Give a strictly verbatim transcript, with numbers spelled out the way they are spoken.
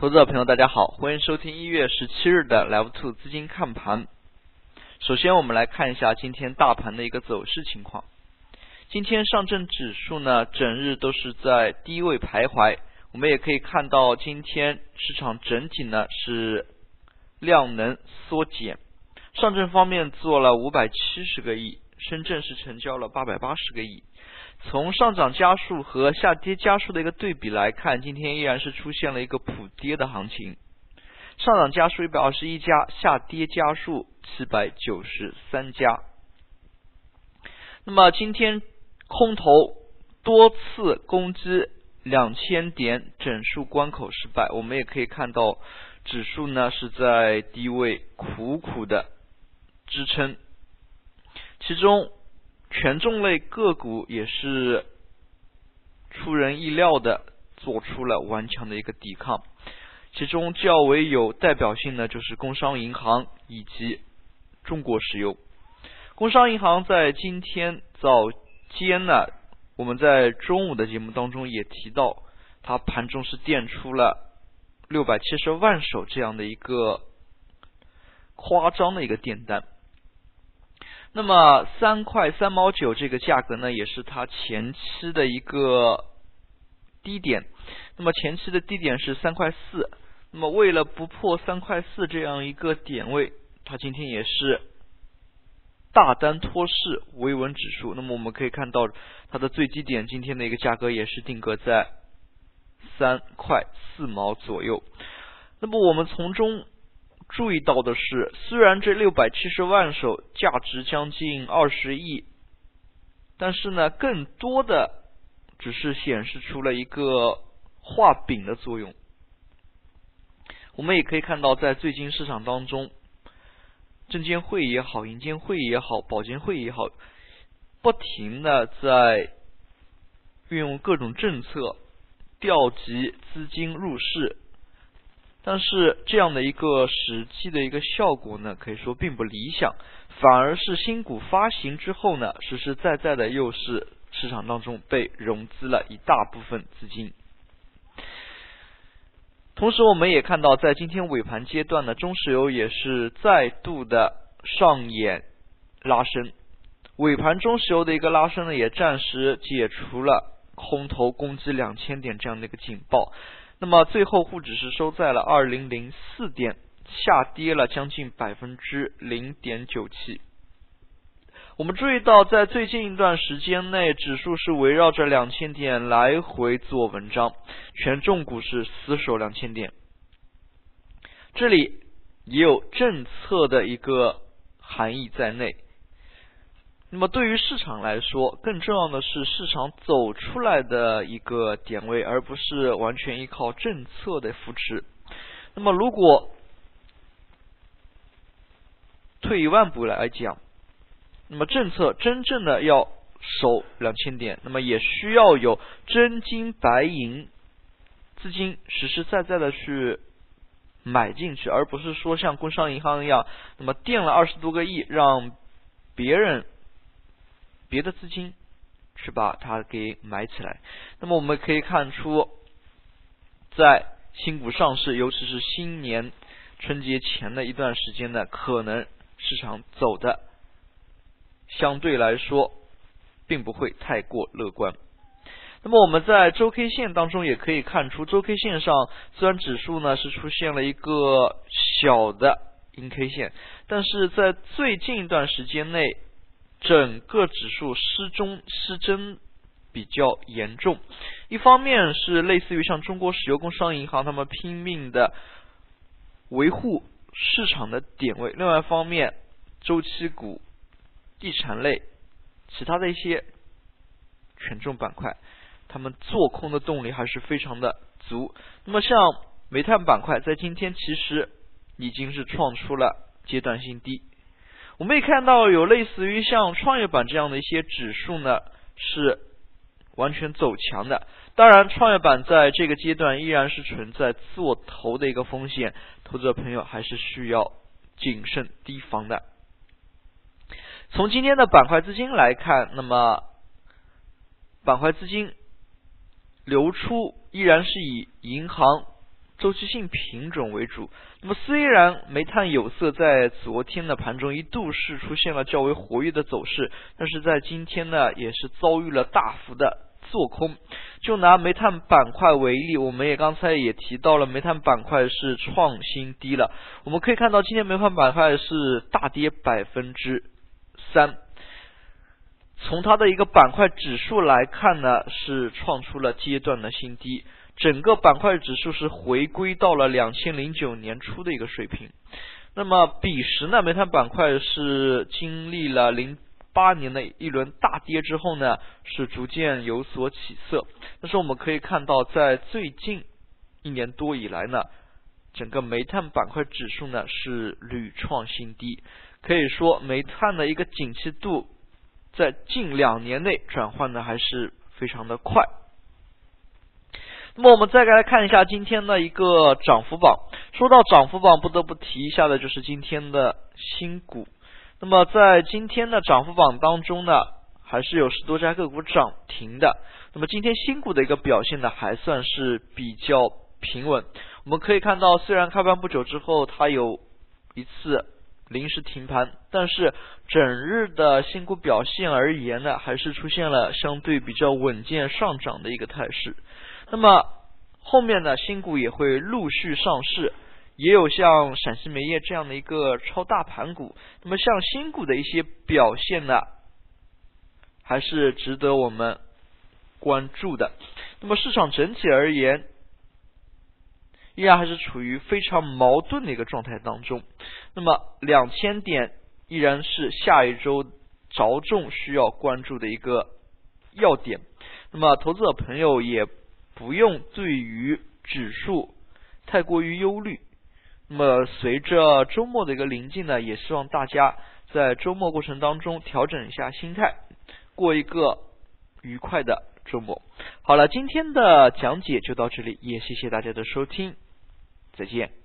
投资者朋友大家好，欢迎收听一月十七日的 Level 二 资金看盘。首先我们来看一下今天大盘的一个走势情况。今天上证指数呢整日都是在低位徘徊，我们也可以看到今天市场整体呢是量能缩减，上证方面做了五百七十个亿，深圳是成交了八百八十个亿。从上涨家数和下跌家数的一个对比来看，今天依然是出现了一个普跌的行情，上涨家数一百二十一家，下跌家数七百九十三家。那么今天空头多次攻击两千点整数关口失败，我们也可以看到指数呢是在低位苦苦的支撑，其中权重类个股也是出人意料的做出了顽强的一个抵抗，其中较为有代表性的就是工商银行以及中国石油。工商银行在今天早间呢，我们在中午的节目当中也提到，它盘中是垫出了六百七十万手这样的一个夸张的一个订单。那么三块三毛九这个价格呢也是它前期的一个低点，那么前期的低点是三块四，那么为了不破三块四这样一个点位，它今天也是大单托市维稳指数。那么我们可以看到它的最低点今天的一个价格也是定格在三块四毛左右。那么我们从中注意到的是，虽然这六百七十万手价值将近二十亿，但是呢更多的只是显示出了一个画饼的作用。我们也可以看到在最近市场当中，证监会也好，银监会也好，保监会也好，不停的在运用各种政策调集资金入市，但是这样的一个实际的一个效果呢可以说并不理想，反而是新股发行之后呢实实在在的又是市场当中被融资了一大部分资金。同时我们也看到在今天尾盘阶段呢，中石油也是再度的上演拉升，尾盘中石油的一个拉升呢也暂时解除了空头攻击两千点这样的一个警报。那么最后沪指是收在了二零零四点，下跌了将近 百分之零点九七。 我们注意到在最近一段时间内，指数是围绕着两千点来回做文章，权重股是死守两千点，这里也有政策的一个含义在内。那么对于市场来说，更重要的是市场走出来的一个点位，而不是完全依靠政策的扶持。那么如果退一万步来讲，那么政策真正的要守两千点，那么也需要有真金白银资金实实在在的去买进去，而不是说像工商银行一样，那么垫了二十多个亿，让别人别的资金去把它给买起来。那么我们可以看出，在新股上市，尤其是新年春节前的一段时间呢，可能市场走的相对来说并不会太过乐观。那么我们在周 K 线当中也可以看出，周 K 线上虽然指数呢是出现了一个小的阴 K 线，但是在最近一段时间内整个指数失中失真比较严重，一方面是类似于像中国石油、工商银行他们拼命的维护市场的点位，另外一方面周期股、地产类、其他的一些权重板块，他们做空的动力还是非常的足。那么像煤炭板块在今天其实已经是创出了阶段性低，我们也看到有类似于像创业板这样的一些指数呢是完全走强的。当然创业板在这个阶段依然是存在做头的一个风险，投资者朋友还是需要谨慎提防的。从今天的板块资金来看，那么板块资金流出依然是以银行、周期性品种为主。那么虽然煤炭有色在昨天的盘中一度是出现了较为活跃的走势，但是在今天呢也是遭遇了大幅的做空。就拿煤炭板块为例，我们也刚才也提到了煤炭板块是创新低了，我们可以看到今天煤炭板块是大跌 百分之三， 从它的一个板块指数来看呢是创出了阶段的新低，整个板块指数是回归到了二零零九年初的一个水平。那么彼时呢煤炭板块是经历了零八年的一轮大跌之后呢是逐渐有所起色，但是我们可以看到在最近一年多以来呢整个煤炭板块指数呢是屡创新低，可以说煤炭的一个景气度在近两年内转换的还是非常的快。那么我们再来看一下今天的一个涨幅榜，说到涨幅榜不得不提一下的就是今天的新股。那么在今天的涨幅榜当中呢还是有十多家个股涨停的，那么今天新股的一个表现呢还算是比较平稳。我们可以看到虽然开盘不久之后它有一次临时停盘，但是整日的新股表现而言呢还是出现了相对比较稳健上涨的一个态势。那么后面呢新股也会陆续上市，也有像陕西煤业这样的一个超大盘股，那么像新股的一些表现呢还是值得我们关注的。那么市场整体而言依然还是处于非常矛盾的一个状态当中，那么两千点依然是下一周着重需要关注的一个要点。那么投资者朋友也不用对于指数太过于忧虑，那么随着周末的一个临近呢也希望大家在周末过程当中调整一下心态，过一个愉快的周末。好了，今天的讲解就到这里，也谢谢大家的收听，再见。